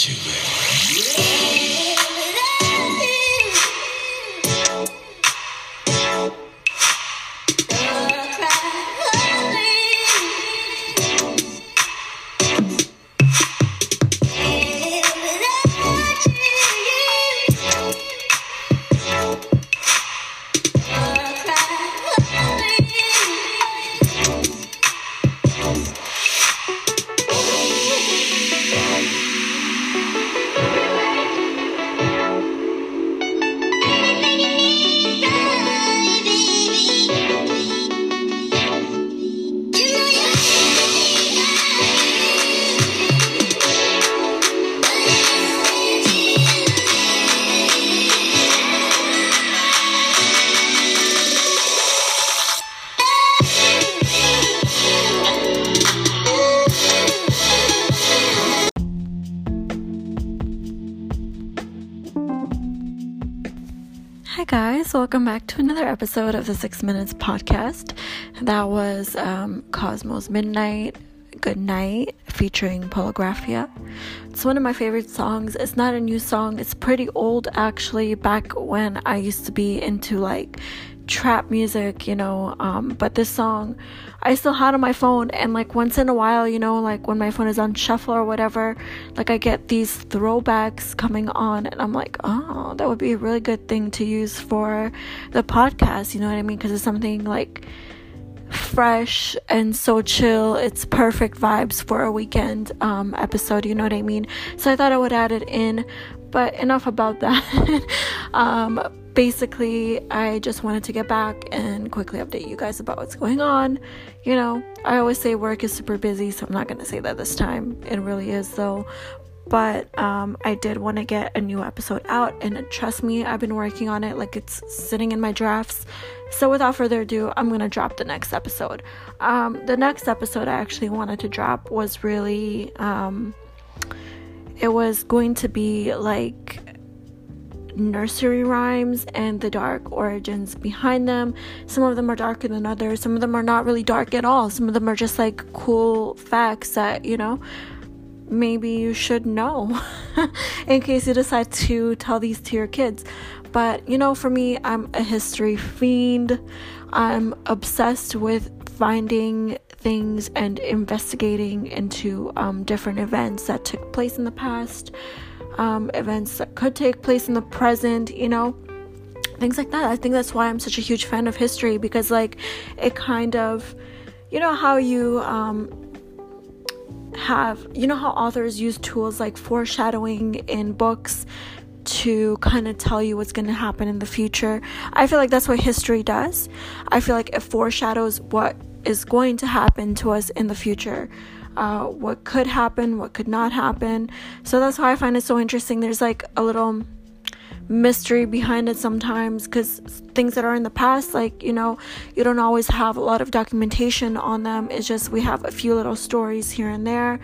too Welcome back to another episode of the 6 Minutes podcast. That was Cosmos Midnight, Good Night, featuring Polygraphia. It's one of my favorite songs. It's not a new song. It's pretty old, actually, back when I used to be into, like, trap music, you know, but this song I still had on my phone, and, like, once in a while, you know, like, when my phone is on shuffle or whatever, like, I get these throwbacks coming on, and I'm like, oh, that would be a really good thing to use for the podcast, you know what I mean? Because it's something, like, fresh and so chill. It's perfect vibes for a weekend episode, you know what I mean? So I thought I would add it in, but enough about that. Basically, I just wanted to get back and quickly update you guys about what's going on. You know, I always say work is super busy, so I'm not going to say that this time. It really is, though. But I did want to get a new episode out, and trust me, I've been working on it like it's sitting in my drafts. So without further ado, I'm going to drop the next episode. The next episode I actually wanted to drop was really... it was going to be like... nursery rhymes and the dark origins behind them. Some of them are darker than others. Some of them are not really dark at all. Some of them are just like cool facts that, you know, maybe you should know in case you decide to tell these to your kids. But, you know, for me, I'm a history fiend. I'm obsessed with finding things and investigating into different events that took place in the past, events that could take place in the present, you know, things like that. I think that's why I'm such a huge fan of history, because, like, it kind of, you know, how you have, you know, how authors use tools like foreshadowing in books to kind of tell you what's going to happen in the future. I feel like that's what history does. I feel like it foreshadows what is going to happen to us in the future. What could happen, what could not happen. So that's why I find it so interesting. There's like a little mystery behind it sometimes, because things that are in the past, like, you know, you don't always have a lot of documentation on them. It's just we have a few little stories here and there.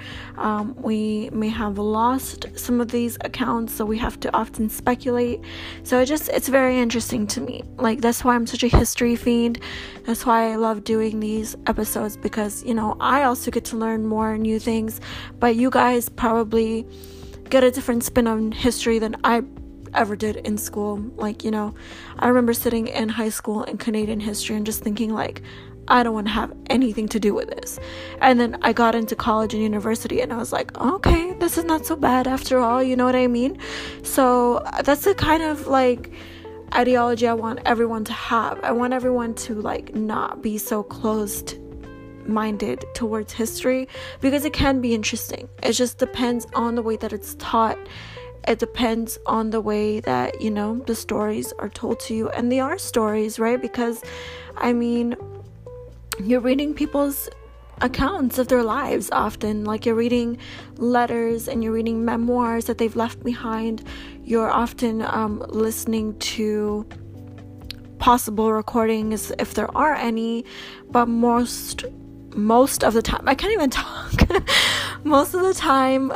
We may have lost some of these accounts, so we have to often speculate. So it's very interesting to me. Like, that's why I'm such a history fiend. That's why I love doing these episodes, because, you know, I also get to learn more new things, but you guys probably get a different spin on history than I ever did in school. Like, you know, I remember sitting in high school in Canadian history and just thinking, like, I don't want to have anything to do with this. And then I got into college and university, and I was like, okay, this is not so bad after all, you know what I mean? So that's the kind of, like, ideology I want everyone to have. I want everyone to, like, not be so closed minded towards history, because it can be interesting. It just depends on the way that it's taught. It depends on the way that, you know, the stories are told to you. And they are stories, right? Because, I mean, you're reading people's accounts of their lives often. Like, you're reading letters and you're reading memoirs that they've left behind. You're often listening to possible recordings, if there are any. But most of the time, I can't even talk. Most of the time,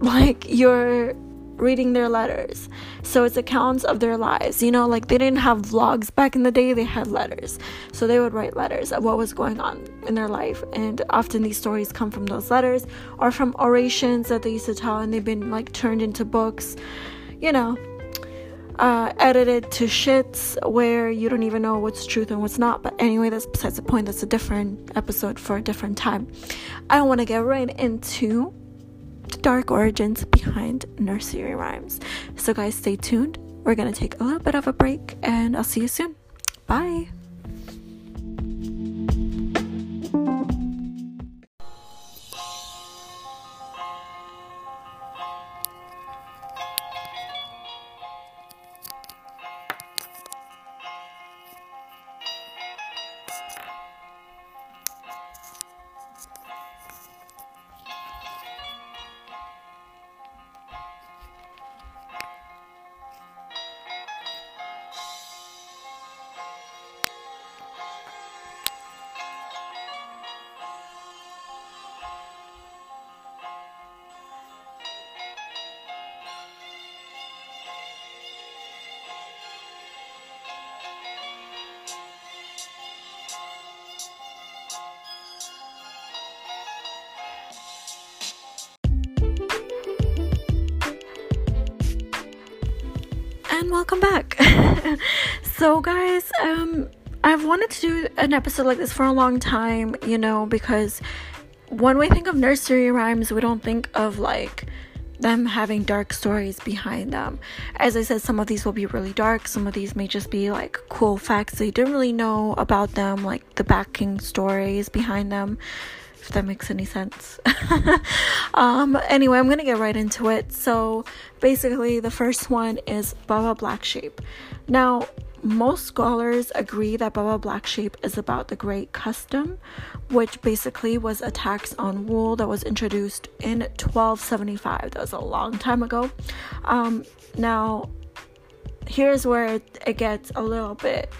like, you're reading their letters. So it's accounts of their lives, you know, like they didn't have vlogs back in the day, they had letters. So they would write letters of what was going on in their life, and often these stories come from those letters or from orations that they used to tell, and they've been like turned into books, you know, edited to shits where you don't even know what's truth and what's not. But anyway, that's besides the point. That's a different episode for a different time. I want to get right into the dark origins behind nursery rhymes. So guys, stay tuned. We're going to take a little bit of a break, and I'll see you soon. Bye. And welcome back. So guys, I've wanted to do an episode like this for a long time, you know, because when we think of nursery rhymes, we don't think of like them having dark stories behind them. As I said, some of these will be really dark, some of these may just be like cool facts that you didn't really know about them, like the backing stories behind them, if that makes any sense. Anyway, I'm gonna get right into it. So basically, the first one is Baba Black Sheep. Now, most scholars agree that Baba Black Sheep is about the Great Custom, which basically was a tax on wool that was introduced in 1275. That was a long time ago. Now, here's where it gets a little bit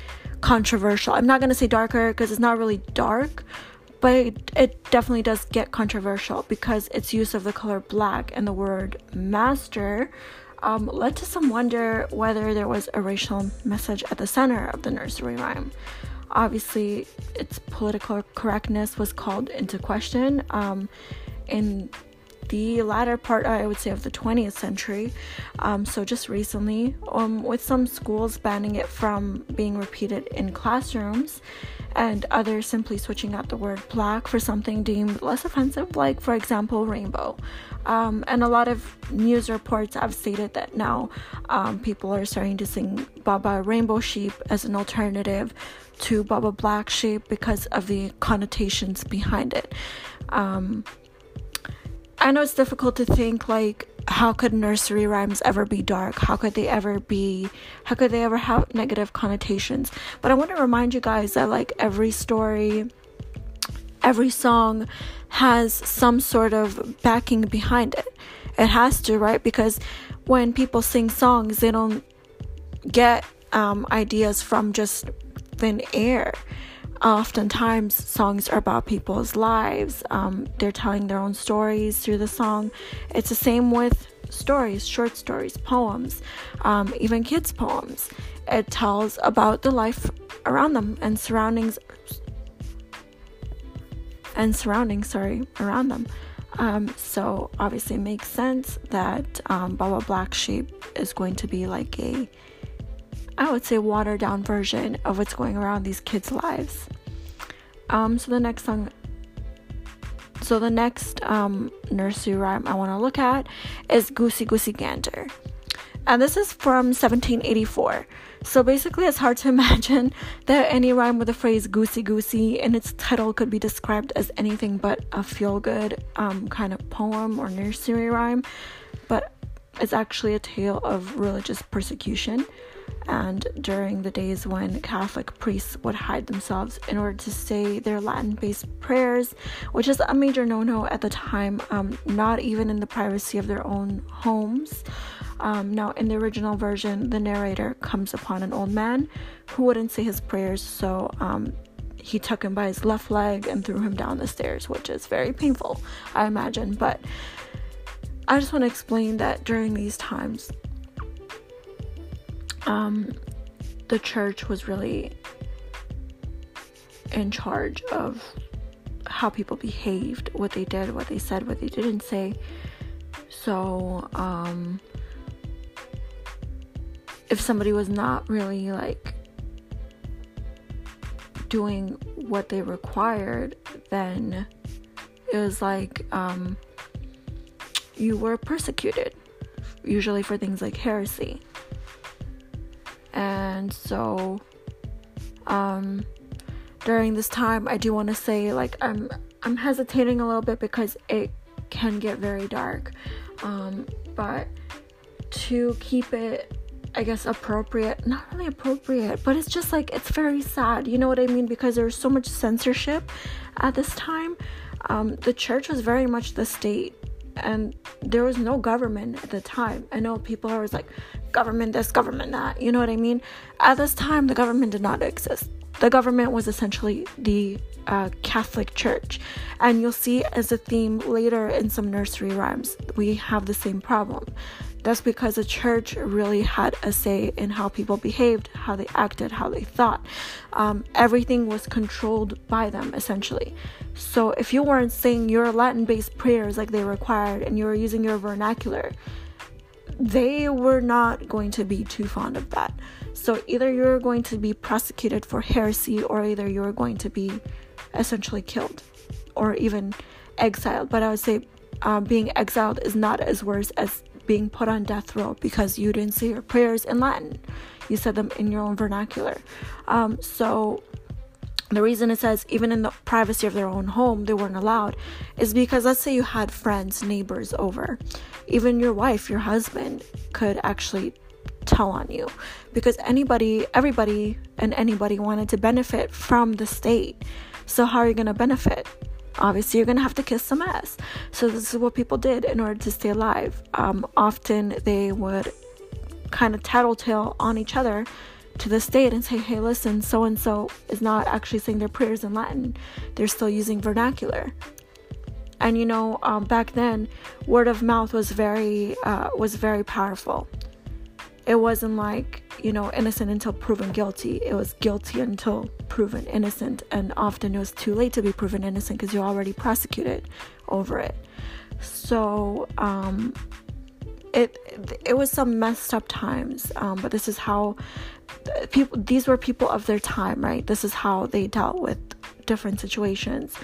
controversial. I'm not gonna say darker because it's not really dark, but it definitely does get controversial because its use of the color black and the word master led to some wonder whether there was a racial message at the center of the nursery rhyme. Obviously, its political correctness was called into question in the latter part, I would say, of the 20th century. So just recently, with some schools banning it from being repeated in classrooms, and others simply switching out the word black for something deemed less offensive, like, for example, rainbow. And a lot of news reports have stated that now people are starting to sing Baba Rainbow Sheep as an alternative to Baba Black Sheep because of the connotations behind it. I know it's difficult to think, like, how could nursery rhymes ever be dark? How could they ever have negative connotations? But I want to remind you guys that, like, every story, every song has some sort of backing behind it. It has to, right? Because when people sing songs, they don't get ideas from just thin air. Oftentimes, songs are about people's lives. They're telling their own stories through the song. It's the same with stories, short stories, poems, even kids' poems. It tells about the life around them and surroundings around them. So obviously it makes sense that Baba Black Sheep is going to be like a, I would say, watered down version of what's going around these kids' lives. So the next nursery rhyme I want to look at is Goosey Goosey Gander. And this is from 1784. So basically, it's hard to imagine that any rhyme with the phrase goosey goosey in its title could be described as anything but a feel-good kind of poem or nursery rhyme. But it's actually a tale of religious persecution. And during the days when Catholic priests would hide themselves in order to say their Latin-based prayers, which is a major no-no at the time, not even in the privacy of their own homes. Now, in the original version, the narrator comes upon an old man who wouldn't say his prayers, so he took him by his left leg and threw him down the stairs, which is very painful, I imagine. But I just want to explain that during these times, the church was really in charge of how people behaved, what they did, what they said, what they didn't say. So, if somebody was not really, like, doing what they required, then it was like, you were persecuted, usually for things like heresy. And so, during this time, I do want to say, like, I'm hesitating a little bit because it can get very dark, but to keep it, I guess, appropriate, not really appropriate, but it's just like, it's very sad, you know what I mean, because there's so much censorship at this time. The church was very much the state, and there was no government at the time. I know people are always like, government this, government that, you know what I mean? At this time, the government did not exist. The government was essentially the Catholic Church. And you'll see as a theme later in some nursery rhymes, we have the same problem. That's because the church really had a say in how people behaved, how they acted, how they thought. Everything was controlled by them, essentially. So if you weren't saying your Latin-based prayers like they required and you were using your vernacular, they were not going to be too fond of that. So either you're going to be prosecuted for heresy, or either you're going to be essentially killed or even exiled. But I would say being exiled is not as worse as being put on death row because you didn't say your prayers in Latin. You said them in your own vernacular. So the reason it says even in the privacy of their own home they weren't allowed is because, let's say you had friends, neighbors over, even your wife, your husband could actually tell on you, because everybody wanted to benefit from the state. So how are you going to benefit? Obviously, you're going to have to kiss some ass. So this is what people did in order to stay alive. Often, they would kind of tattletale on each other to the state and say, hey, listen, so-and-so is not actually saying their prayers in Latin. They're still using vernacular. And, you know, back then, word of mouth was very powerful. It wasn't like, you know, innocent until proven guilty. It was guilty until proven innocent. And often it was too late to be proven innocent because you're already prosecuted over it. So it was some messed up times. But this is how people, these were people of their time, right? This is how they dealt with different situations.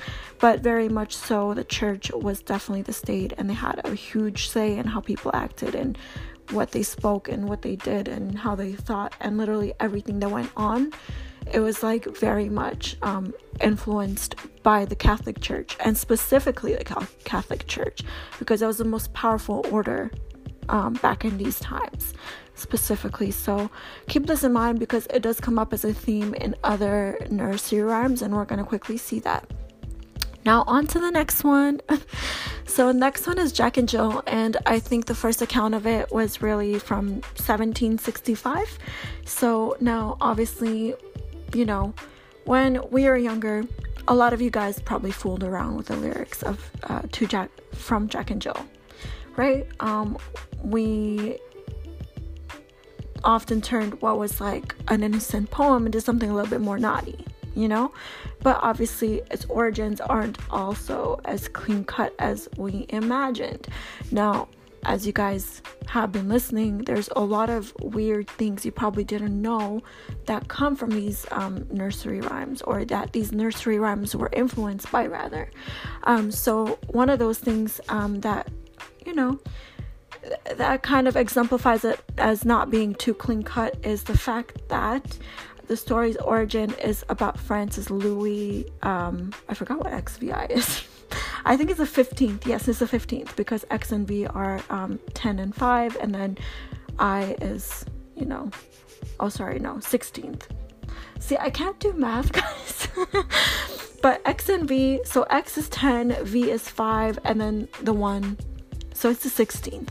But very much so, the church was definitely the state, and they had a huge say in how people acted and what they spoke and what they did and how they thought and literally everything that went on. It was like very much influenced by the Catholic Church, and specifically the Catholic Church, because that was the most powerful order back in these times specifically. So keep this in mind because it does come up as a theme in other nursery rhymes, and we're going to quickly see that. Now on to the next one. So the next one is Jack and Jill, and I think the first account of it was really from 1765. So now obviously, you know, when we were younger, a lot of you guys probably fooled around with the lyrics of from Jack and Jill, right? We often turned what was like an innocent poem into something a little bit more naughty, you know, but obviously its origins aren't also as clean cut as we imagined. Now, as you guys have been listening, there's a lot of weird things you probably didn't know that come from these nursery rhymes, or that these nursery rhymes were influenced by, rather. So one of those things that, you know, that kind of exemplifies it as not being too clean cut is the fact that the story's origin is about Francis Louis. I forgot what XVI is. I think it's the 15th. Yes, it's the 15th, because X and V are 10 and 5, and then I is, you know, 16th. See, I can't do math, guys. But X and V, so X is 10, V is 5, and then the 1. So it's the 16th.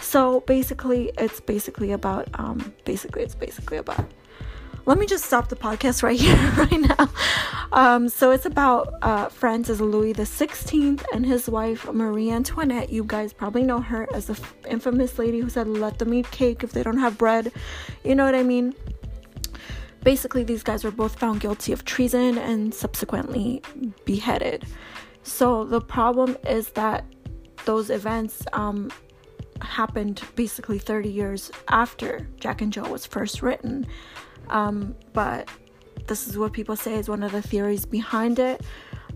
So basically, it's basically about Let me just stop the podcast right here, right now. So it's about Francis Louis XVI and his wife, Marie Antoinette. You guys probably know her as the infamous lady who said, let them eat cake if they don't have bread. You know what I mean? Basically, these guys were both found guilty of treason and subsequently beheaded. So the problem is that those events happened basically 30 years after Jack and Jill was first written. But this is what people say is one of the theories behind it.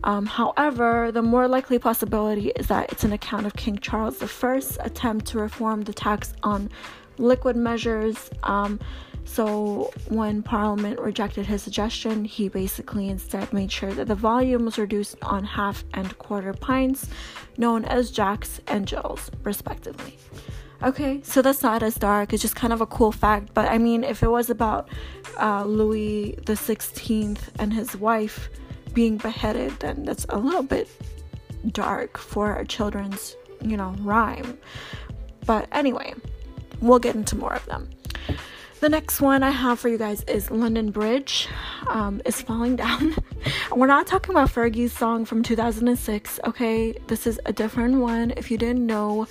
However, the more likely possibility is that it's an account of King Charles I's attempt to reform the tax on liquid measures. So when Parliament rejected his suggestion, he basically instead made sure that the volume was reduced on half and quarter pints, known as Jacks and Jills, respectively. Okay, so that's not as dark. It's just kind of a cool fact. But I mean, if it was about Louis the 16th and his wife being beheaded, then that's a little bit dark for a children's, you know, rhyme. But anyway, we'll get into more of them. The next one I have for you guys is London Bridge is falling down. We're not talking about Fergie's song from 2006, okay? This is a different one. If you didn't know,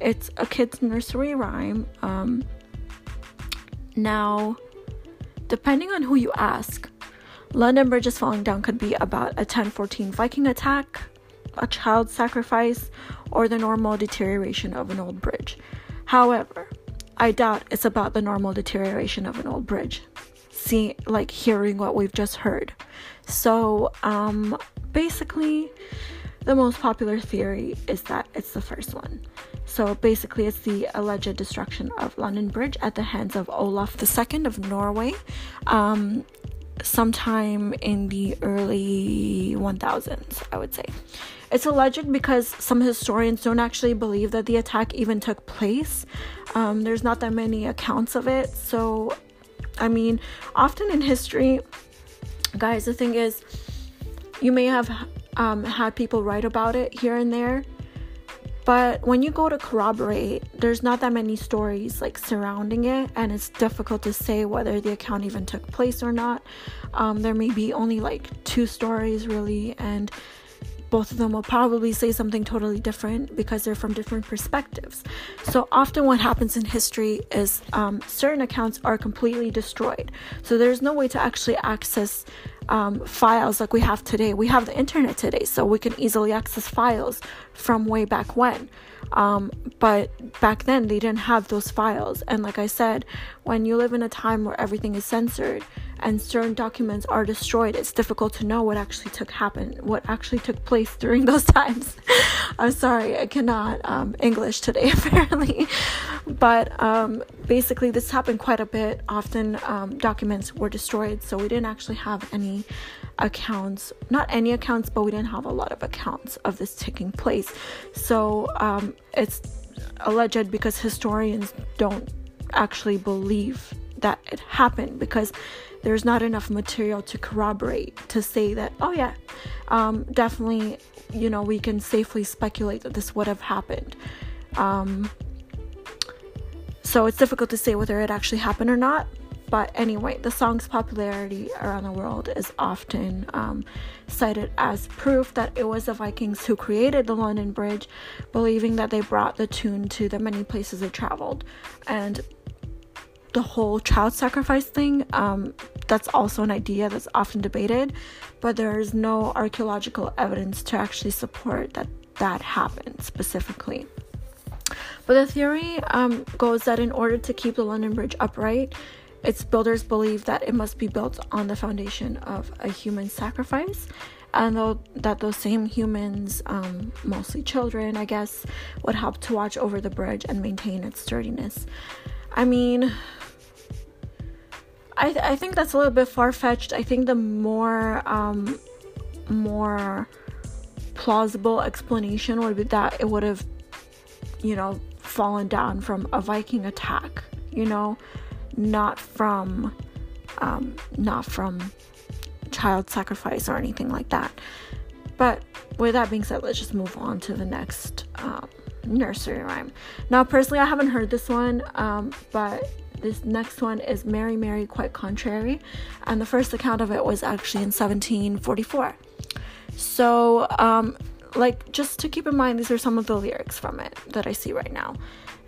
it's a kid's nursery rhyme. Now, depending on who you ask, London Bridge is falling down could be about a 1014 Viking attack, a child sacrifice, or the normal deterioration of an old bridge. However, I doubt it's about the normal deterioration of an old bridge. See, like hearing what we've just heard. So, basically, the most popular theory is that it's the first one. So, basically, it's the alleged destruction of London Bridge at the hands of Olaf II of Norway, sometime in the early 1000s, I would say. It's alleged because some historians don't actually believe that the attack even took place. There's not that many accounts of it. So, I mean, often in history, guys, the thing is, you may have had people write about it here and there. But when you go to corroborate, there's not that many stories like surrounding it. And it's difficult to say whether the account even took place or not. There may be only like two stories really. And both of them will probably say something totally different because they're from different perspectives. So often what happens in history is certain accounts are completely destroyed. So there's no way to actually access files like we have today. We have the internet today, so we can easily access files from way back when. But back then, they didn't have those files. And like I said, when you live in a time where everything is censored and certain documents are destroyed, it's difficult to know what actually took place during those times. I'm sorry, I cannot English today, apparently. But basically, this happened quite a bit. Often, documents were destroyed, so we didn't actually have any accounts. Not any accounts, but we didn't have a lot of accounts of this taking place. So it's alleged because historians don't actually believe that it happened because there's not enough material to corroborate to say that, oh yeah, definitely, you know, we can safely speculate that this would have happened. So it's difficult to say whether it actually happened or not. But anyway, the song's popularity around the world is often cited as proof that it was the Vikings who created the London Bridge, believing that they brought the tune to the many places they traveled. And the whole child sacrifice thing, that's also an idea that's often debated, but there is no archaeological evidence to actually support that happened specifically. But the theory goes that in order to keep the London Bridge upright, its builders believe that it must be built on the foundation of a human sacrifice, and that those same humans, mostly children, I guess, would help to watch over the bridge and maintain its sturdiness. I mean, I think that's a little bit far-fetched. I think the more plausible explanation would be that it would have, you know, fallen down from a Viking attack, you know, not from child sacrifice or anything like that. But with that being said, let's just move on to the next nursery rhyme. Now, personally, I haven't heard this one, but This next one is Mary Mary Quite Contrary, and the first account of it was actually in 1744. So, just to keep in mind, these are some of the lyrics from it that I see right now.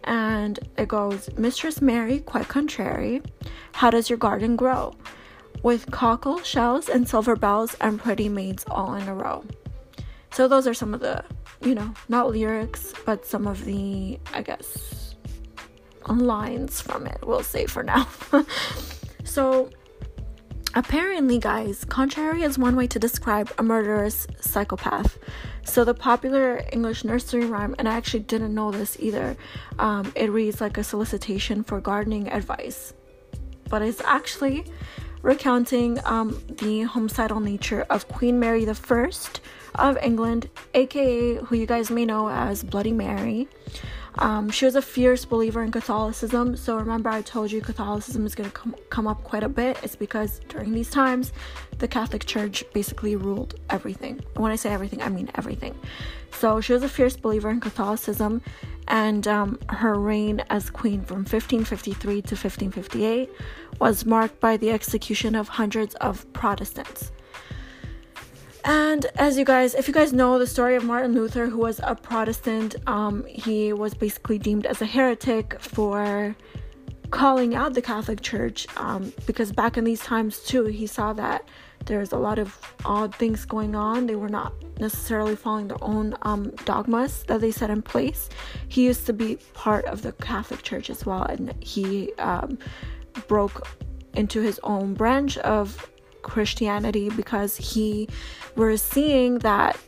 And it goes, Mistress Mary, quite contrary, how does your garden grow? With cockle shells and silver bells and pretty maids all in a row. So those are some of the, not lyrics, but some of the, lines from it, we'll say for now. So apparently, guys, contrary is one way to describe a murderous psychopath. So the popular English nursery rhyme, and I actually didn't know this either, it reads like a solicitation for gardening advice, but it's actually recounting the homicidal nature of Queen Mary I of England, aka who you guys may know as Bloody Mary. She was a fierce believer in Catholicism. So remember, I told you Catholicism is going to come up quite a bit. It's because during these times, the Catholic Church basically ruled everything. When I say everything, I mean everything. So she was a fierce believer in Catholicism, and her reign as queen from 1553 to 1558 was marked by the execution of hundreds of Protestants. And if you guys know the story of Martin Luther, who was a Protestant, he was basically deemed as a heretic for calling out the Catholic Church, because back in these times too, he saw that there's a lot of odd things going on. They were not necessarily following their own dogmas that they set in place. He used to be part of the Catholic Church as well, and he broke into his own branch of Christianity because he was seeing that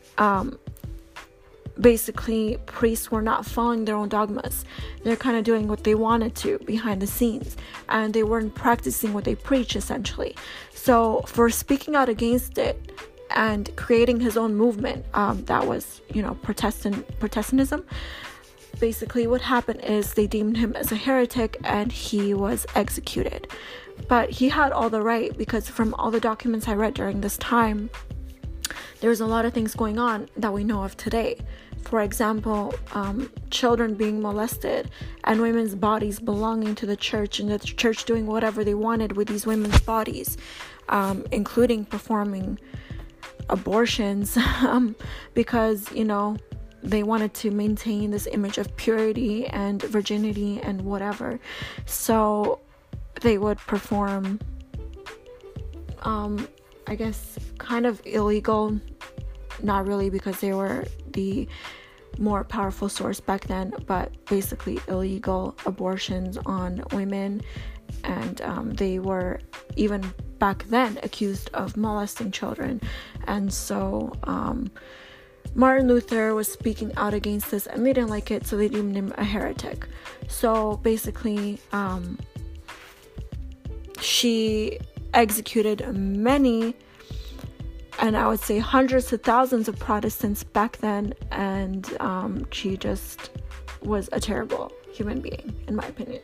basically priests were not following their own dogmas. They're kind of doing what they wanted to behind the scenes, and they weren't practicing what they preach essentially. So for speaking out against it and creating his own movement, that was Protestantism, basically what happened is they deemed him as a heretic and he was executed. But he had all the right, because from all the documents I read during this time, there was a lot of things going on that we know of today. For example, children being molested and women's bodies belonging to the church, and the church doing whatever they wanted with these women's bodies, including performing abortions, because, they wanted to maintain this image of purity and virginity and whatever. So they would perform kind of illegal, not really, because they were the more powerful source back then, but basically illegal abortions on women. And they were even back then accused of molesting children. And so Martin Luther was speaking out against this, and they didn't like it, so they deemed him a heretic. So basically she executed many, and I would say hundreds to thousands of Protestants back then, and she just was a terrible human being, in my opinion.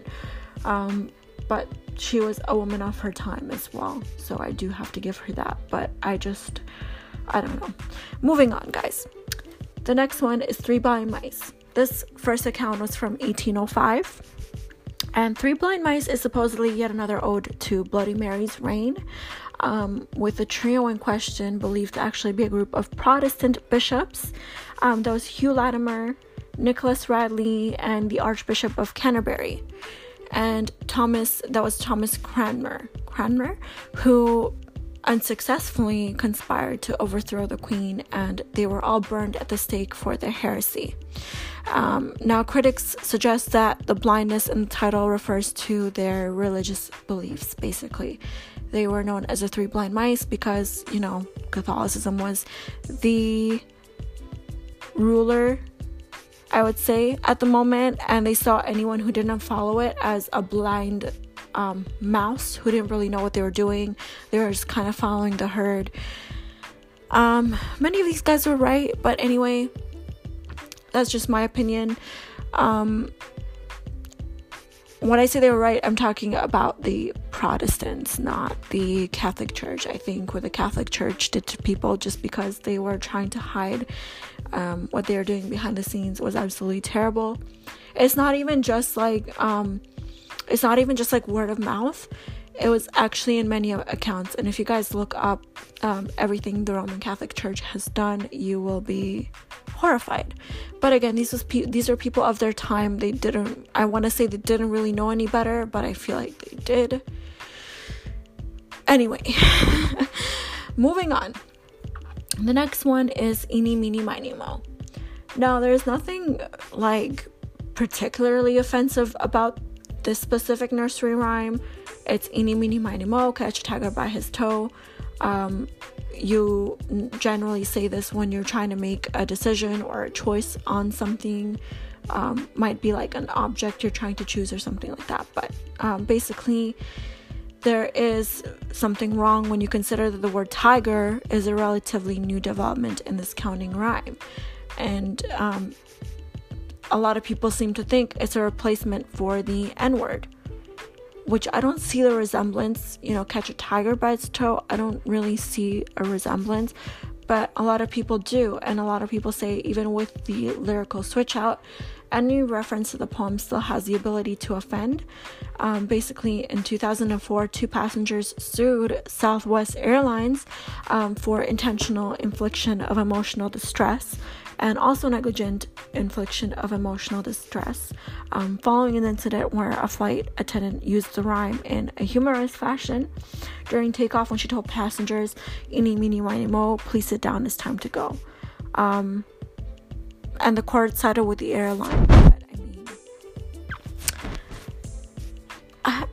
But she was a woman of her time as well, so I do have to give her that, but I don't know. Moving on, guys. The next one is Three Blind Mice. This first account was from 1805. And Three Blind Mice is supposedly yet another ode to Bloody Mary's reign, with the trio in question believed to actually be a group of Protestant bishops. That was Hugh Latimer, Nicholas Ridley, and the Archbishop of Canterbury. And Thomas Cranmer, who unsuccessfully conspired to overthrow the queen, and they were all burned at the stake for their heresy. Now critics suggest that the blindness in the title refers to their religious beliefs. Basically, they were known as the Three Blind Mice because Catholicism was the ruler, I would say, at the moment, and they saw anyone who didn't follow it as a blind mouse who didn't really know what they were doing. They were just kind of following the herd. Many of these guys were right, but anyway, that's just my opinion. When I say they were right, I'm talking about the Protestants, not the Catholic Church. I think what the Catholic Church did to people, just because they were trying to hide what they were doing behind the scenes, was absolutely terrible. It's not even just like it's not even just like word of mouth. It was actually in many accounts. And if you guys look up everything the Roman Catholic Church has done, you will be horrified. But again, these are people of their time. I want to say they didn't really know any better, but I feel like they did. Anyway, moving on. The next one is Eeny Meeny Miney Mo. Now, there's nothing like particularly offensive about this specific nursery rhyme. It's Eeny Meeny Miney Mo, catch a tiger by his toe. You generally say this when you're trying to make a decision or a choice on something. Might be like an object you're trying to choose or something like that. But basically, there is something wrong when you consider that the word tiger is a relatively new development in this counting rhyme. And a lot of people seem to think it's a replacement for the N-word, which I don't see the resemblance. You know, catch a tiger by its toe, I don't really see a resemblance, but a lot of people do. And a lot of people say even with the lyrical switch out, any reference to the poem still has the ability to offend. Basically, in 2004, 2 passengers sued Southwest Airlines for intentional infliction of emotional distress and also negligent infliction of emotional distress following an incident where a flight attendant used the rhyme in a humorous fashion during takeoff when she told passengers, "Eeny, meeny, miny, mo, please sit down, it's time to go." And the court sided with the airline. But I mean,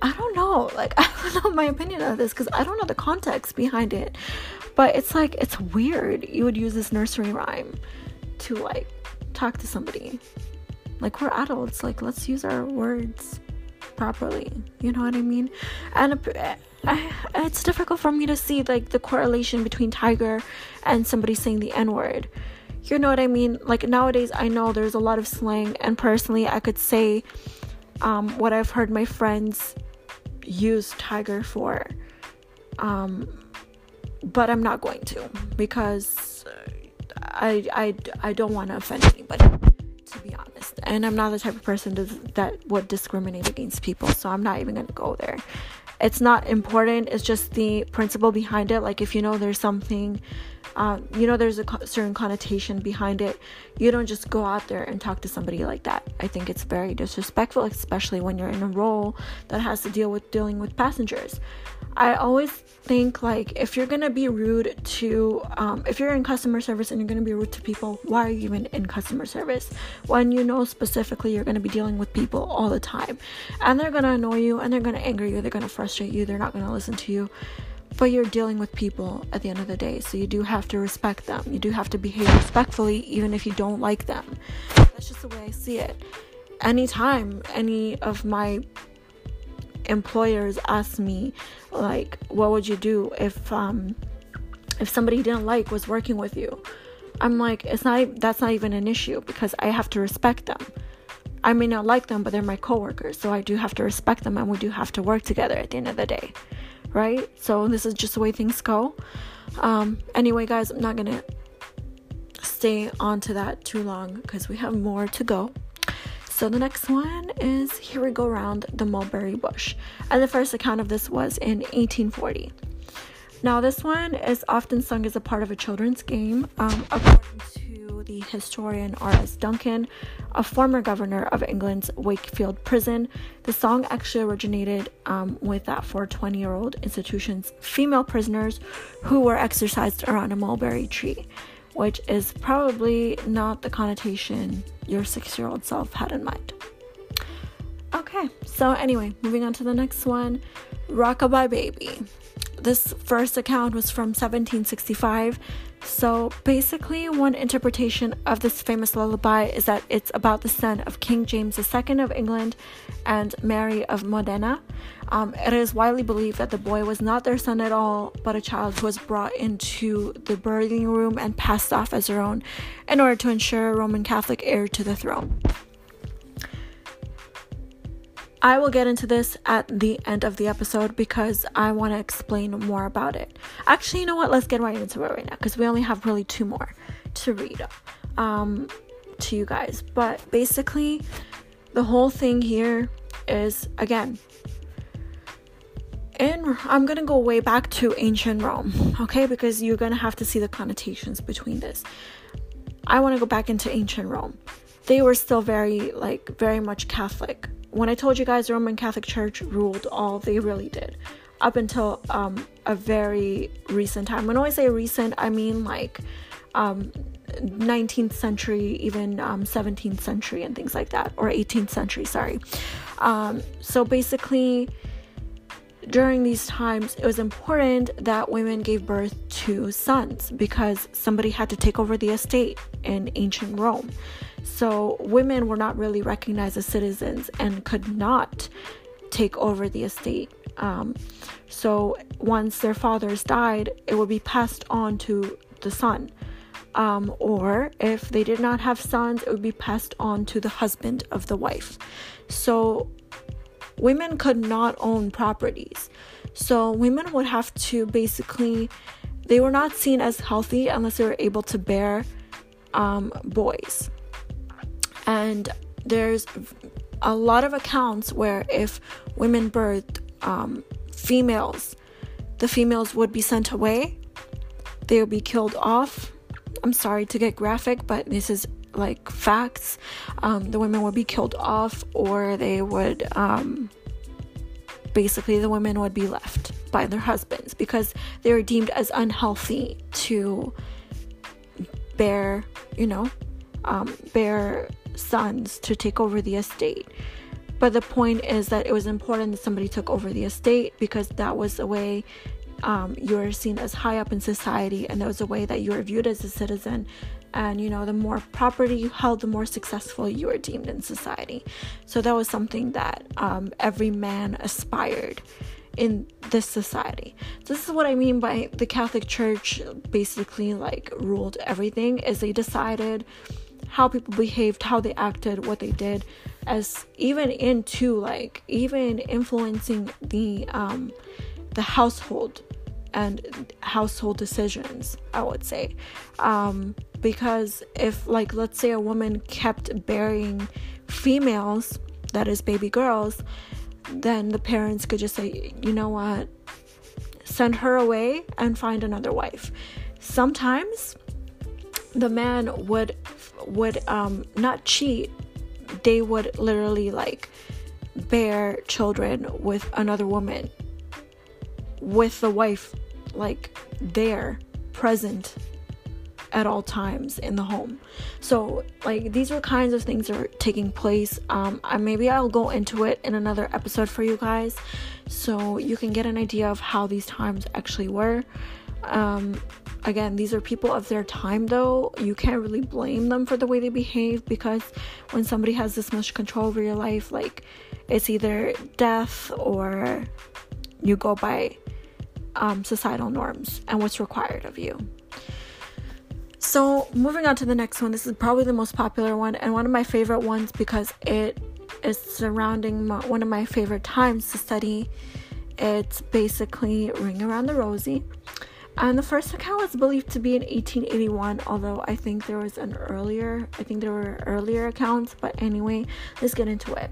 I don't know. Like, I don't know my opinion of this because I don't know the context behind it. But it's like, it's weird. You would use this nursery rhyme to like talk to somebody. Like, we're adults. Like, let's use our words properly. You know what I mean? And it's difficult for me to see like the correlation between tiger and somebody saying the N-word. You know what I mean? Like, nowadays, I know there's a lot of slang, and personally, I could say what I've heard my friends use tiger for, but I'm not going to, because I don't want to offend anybody, to be honest, and I'm not the type of person that would discriminate against people, so I'm not even going to go there. It's not important. It's just the principle behind it. Like, if you know there's something, there's a certain connotation behind it, you don't just go out there and talk to somebody like that. I think it's very disrespectful, especially when you're in a role that has to deal with passengers. I always think, like, if you're going to be rude to, if you're in customer service and you're going to be rude to people, why are you even in customer service when you know specifically you're going to be dealing with people all the time? And they're going to annoy you, and they're going to anger you, they're going to frustrate you, they're not going to listen to you. But you're dealing with people at the end of the day, so you do have to respect them. You do have to behave respectfully, even if you don't like them. That's just the way I see it. Anytime any of my employers ask me, like, what would you do if somebody you didn't like was working with you, I'm like, that's not even an issue, because I have to respect them. I may not like them, but they're my coworkers, so I do have to respect them, and we do have to work together at the end of the day, right? So this is just the way things go. Anyway, guys, I'm not gonna stay on to that too long because we have more to go. So the next one is Here We Go Around the Mulberry Bush. And the first account of this was in 1840. Now, this one is often sung as a part of a children's game. According to the historian R.S. Duncan, a former governor of England's Wakefield prison, the song actually originated with that for 20-year-old institution's female prisoners who were exercised around a mulberry tree, which is probably not the connotation your 6-year-old self had in mind. Okay, so anyway, moving on to the next one, Rockabye Baby. This first account was from 1765. So basically, one interpretation of this famous lullaby is that it's about the son of King James II of England and Mary of Modena. It is widely believed that the boy was not their son at all, but a child who was brought into the birthing room and passed off as her own in order to ensure a Roman Catholic heir to the throne. I will get into this at the end of the episode because I want to explain more about it. Actually, you know what? Let's get right into it right now because we only have really 2 more to read to you guys. But basically, the whole thing here is again. And I'm going to go way back to ancient Rome, okay? Because you're going to have to see the connotations between this. I want to go back into ancient Rome. They were still very much Catholic. When I told you guys the Roman Catholic Church ruled all, they really did. Up until a very recent time. When I say recent, I mean 19th century, even 17th century and things like that. Or 18th century, sorry. So basically, during these times, it was important that women gave birth to sons because somebody had to take over the estate in ancient Rome. So women were not really recognized as citizens and could not take over the estate. So once their fathers died, it would be passed on to the son. Or if they did not have sons, it would be passed on to the husband of the wife. So women could not own properties. So women would have to they were not seen as healthy unless they were able to bear boys. And there's a lot of accounts where if women birthed females, the females would be sent away. They would be killed off. I'm sorry to get graphic, but this is facts. The women would be killed off, or they would the women would be left by their husbands because they were deemed as unhealthy to bear bear sons to take over the estate. But the point is that it was important that somebody took over the estate because that was the way you were seen as high up in society, and that was a way that you were viewed as a citizen. And the more property you held, the more successful you were deemed in society. So that was something that every man aspired in this society. So this is what I mean by the Catholic Church ruled everything, is they decided how people behaved, how they acted, what they did, as even influencing the household and household decisions, I would say. Because if let's say a woman kept bearing females, that is baby girls, then the parents could just say, you know what, send her away and find another wife. Sometimes the man would not cheat. They would literally bear children with another woman, with the wife there present at all times in the home. So these were kinds of things that were taking place. Maybe I'll go into it in another episode for you guys so you can get an idea of how these times actually were. Again, these are people of their time, though. You can't really blame them for the way they behave, because when somebody has this much control over your life, it's either death or you go by societal norms and what's required of you. So moving on to the next one. This is probably the most popular one and one of my favorite ones because it is surrounding one of my favorite times to study. It's Ring Around the Rosie. And the first account was believed to be in 1881, although I think there were earlier accounts. But anyway, let's get into it.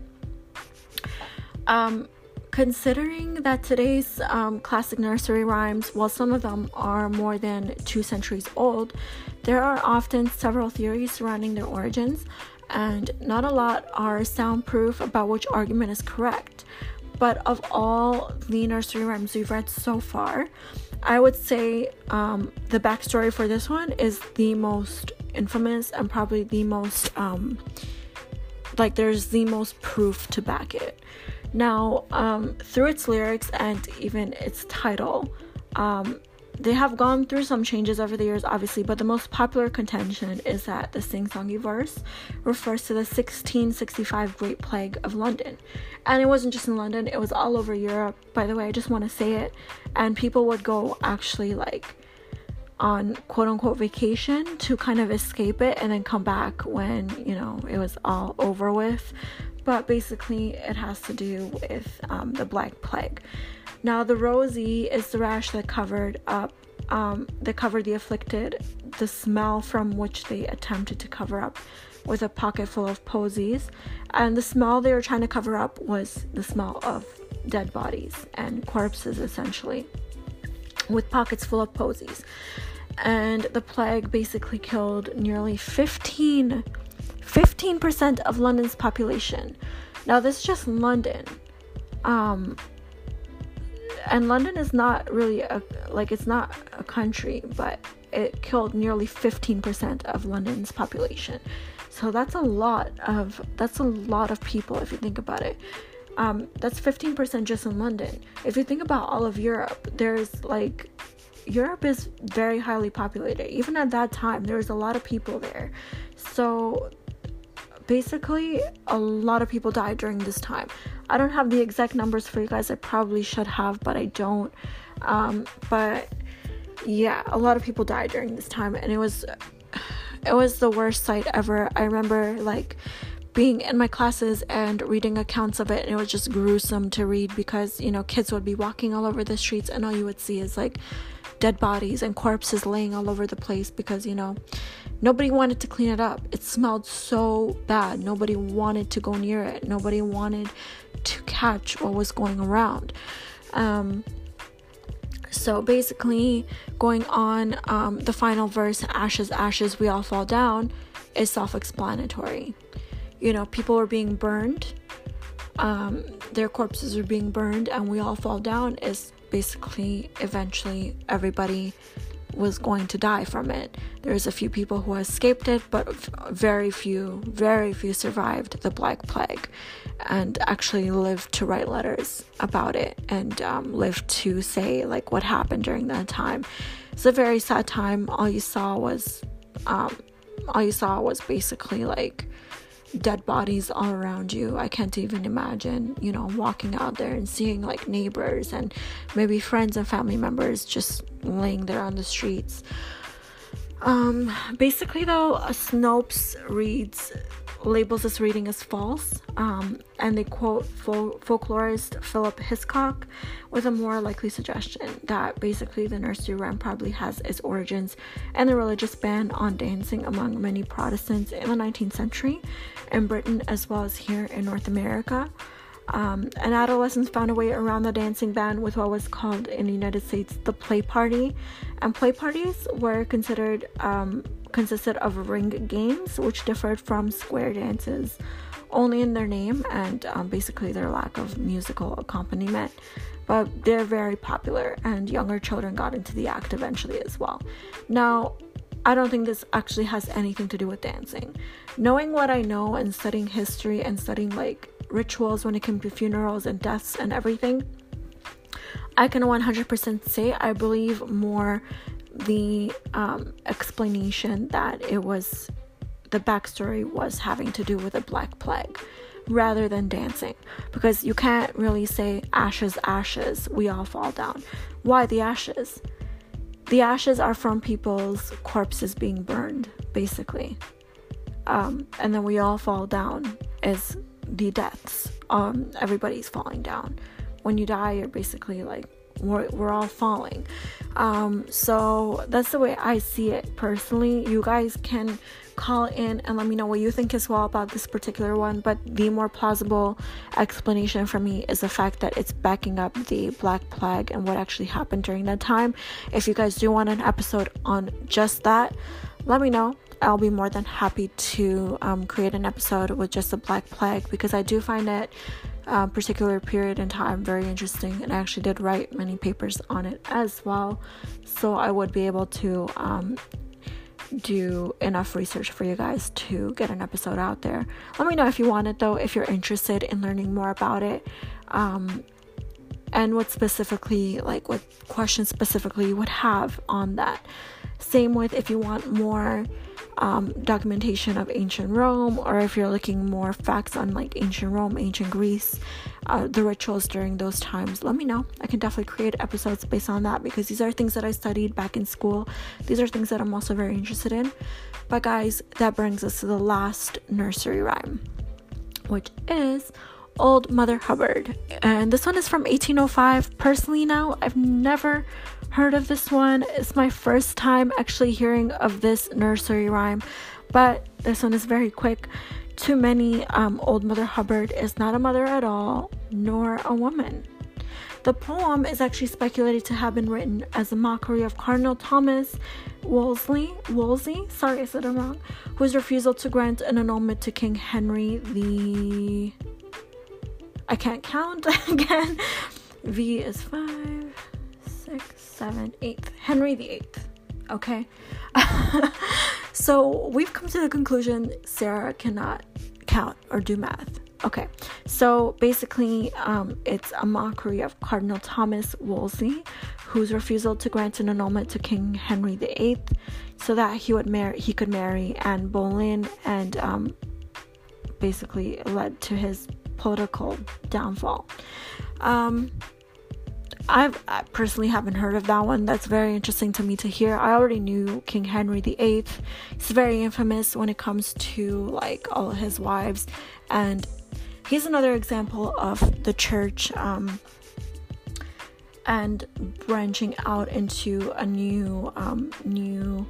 Considering that today's classic nursery rhymes, while some of them are more than 2 centuries old, there are often several theories surrounding their origins, and not a lot are soundproof about which argument is correct. But of all the nursery rhymes we've read so far, I would say the backstory for this one is the most infamous and probably the most there's the most proof to back it. Now, through its lyrics and even its title, they have gone through some changes over the years, obviously, but the most popular contention is that the sing-songy verse refers to the 1665 Great Plague of London. And it wasn't just in London, it was all over Europe. By the way, I just want to say it. And people would go on quote-unquote vacation to kind of escape it and then come back when, it was all over with. But basically, it has to do with the Black Plague. Now, the rosy is the rash that covered the afflicted, the smell from which they attempted to cover up with a pocket full of posies, and the smell they were trying to cover up was the smell of dead bodies and corpses, essentially, with pockets full of posies. And the plague basically killed nearly 15% of London's population. Now, this is just London. And London is not really it's not a country, but it killed nearly 15% of London's population. So that's a lot of people if you think about it. That's 15% just in London. If you think about all of Europe, Europe is very highly populated. Even at that time, there was a lot of people there. So basically, a lot of people died during this time. I don't have the exact numbers for you guys. I probably should have, but I don't. But yeah, a lot of people died during this time, and it was the worst sight ever. I remember being in my classes and reading accounts of it, and it was just gruesome to read because, kids would be walking all over the streets, and all you would see is dead bodies and corpses laying all over the place because, nobody wanted to clean it up. It smelled so bad. Nobody wanted to go near it. Nobody wanted to catch what was going around. So basically, going on, the final verse, ashes, ashes, we all fall down, is self-explanatory. People were being burned, their corpses were being burned, and we all fall down is basically, eventually, everybody was going to die from it. There's a few people who escaped it, but very few survived the Black Plague and actually lived to write letters about it and lived to say, what happened during that time. It's a very sad time. All you saw was basically, dead bodies all around you. I can't even imagine, walking out there and seeing neighbors and maybe friends and family members just laying there on the streets. Basically, though, Snopes labels this reading as false, and they quote folklorist Philip Hiscock with a more likely suggestion that basically the nursery rhyme probably has its origins in the religious ban on dancing among many Protestants in the 19th century in Britain as well as here in North America. And adolescents found a way around the dancing ban with what was called in the United States the play party, and play parties were consisted of ring games, which differed from square dances only in their name and basically their lack of musical accompaniment, but they're very popular, and younger children got into the act eventually as well. Now, I don't think this actually has anything to do with dancing. Knowing what I know and studying history and studying rituals when it came to funerals and deaths and everything, I can 100% say I believe more the explanation that it was the backstory was having to do with a Black Plague rather than dancing, because you can't really say ashes, ashes, we all fall down. Why the ashes? The ashes are from people's corpses being burned, basically, and then we all fall down is the deaths. Everybody's falling down. When you die, you're basically we're all falling. So that's the way I see it personally. You guys can call in and let me know what you think as well about this particular one, but the more plausible explanation for me is the fact that it's backing up the Black Plague and what actually happened during that time. If you guys do want an episode on just that, let me know. I'll be more than happy to create an episode with just the Black Plague, because I do find that particular period in time very interesting, and I actually did write many papers on it as well, so I would be able to do enough research for you guys to get an episode out there. Let me know if you want it, though, if you're interested in learning more about it, and what specifically, what questions specifically you would have on that. Same with if you want more documentation of ancient Rome, or if you're looking more facts on ancient Rome, ancient Greece, the rituals during those times, let me know. I can definitely create episodes based on that, because these are things that I studied back in school. These are things that I'm also very interested in. But guys, that brings us to the last nursery rhyme, which is Old Mother Hubbard, and this one is from 1805. Personally, now, I've never heard of this one. It's my first time actually hearing of this nursery rhyme, But this one is very quick. Too many. Old Mother Hubbard is not a mother at all, nor a woman. The poem is actually speculated to have been written as a mockery of Cardinal Thomas Wolsey, whose refusal to grant an annulment to King Henry the... I can't count again. V is 5, 6, 7, 8. Henry VIII. Okay. So we've come to the conclusion Sarah cannot count or do math. Okay, so basically it's a mockery of Cardinal Thomas Wolsey, whose refusal to grant an annulment to King Henry VIII so that he could marry Anne Boleyn, and basically led to his political downfall. I personally haven't heard of that one. That's very interesting to me to hear. I already knew King Henry VIII. He's very infamous when it comes to like all of his wives, and he's another example of the church and branching out into a new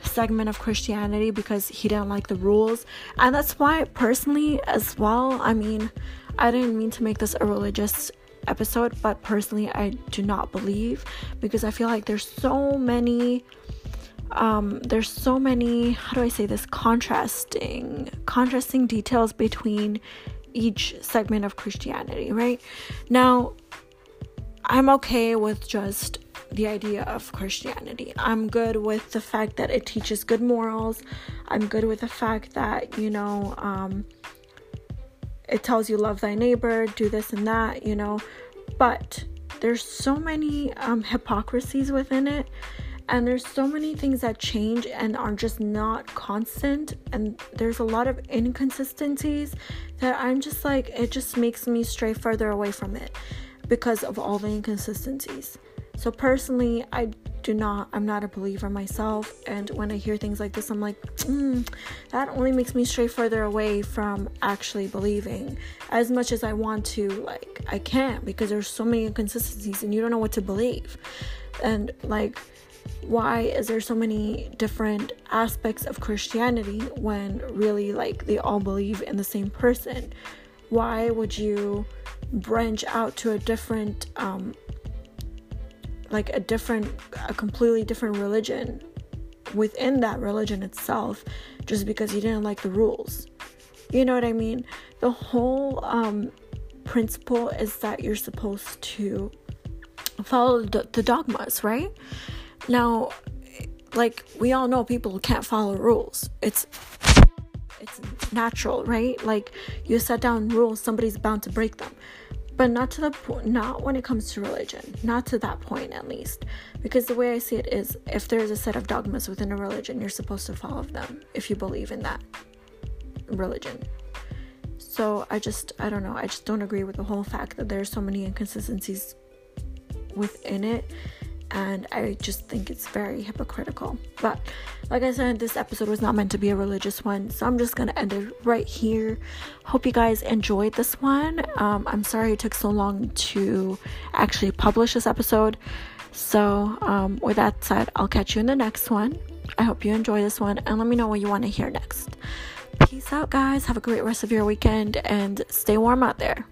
segment of Christianity because he didn't like the rules. And that's why personally as well, I mean, I didn't mean to make this a religious episode, but personally I do not believe, because I feel like there's so many, how do I say this, contrasting details between each segment of Christianity. Right now I'm okay with just the idea of Christianity. I'm good with the fact that it teaches good morals. I'm good with the fact that, you know, it tells you love thy neighbor, do this and that, you know. But there's so many hypocrisies within it, and there's so many things that change and are just not constant, and there's a lot of inconsistencies that I'm just like, it just makes me stray further away from it because of all the inconsistencies. So personally, I'm not a believer myself, and when I hear things like this, I'm like, that only makes me stray further away from actually believing. As much as I want to, like, I can't, because there's so many inconsistencies and you don't know what to believe. And like, why is there so many different aspects of Christianity when really like they all believe in the same person? Why would you branch out to a different a completely different religion within that religion itself just because you didn't like the rules? You know what I mean? The whole principle is that you're supposed to follow the dogmas, right? Now, like, we all know people who can't follow rules. It's natural, right? Like, you set down rules, somebody's bound to break them. But not when it comes to religion, not to that point at least, because the way I see it is, if there's a set of dogmas within a religion, you're supposed to follow them if you believe in that religion. So I just don't agree with the whole fact that there's so many inconsistencies within it, and I just think it's very hypocritical. But like I said, this episode was not meant to be a religious one, so I'm just gonna end it right here. Hope you guys enjoyed this one. I'm sorry it took so long to actually publish this episode. So with that said, I'll catch you in the next one. I hope you enjoy this one, and let me know what you want to hear next. Peace out, guys. Have a great rest of your weekend, and stay warm out there.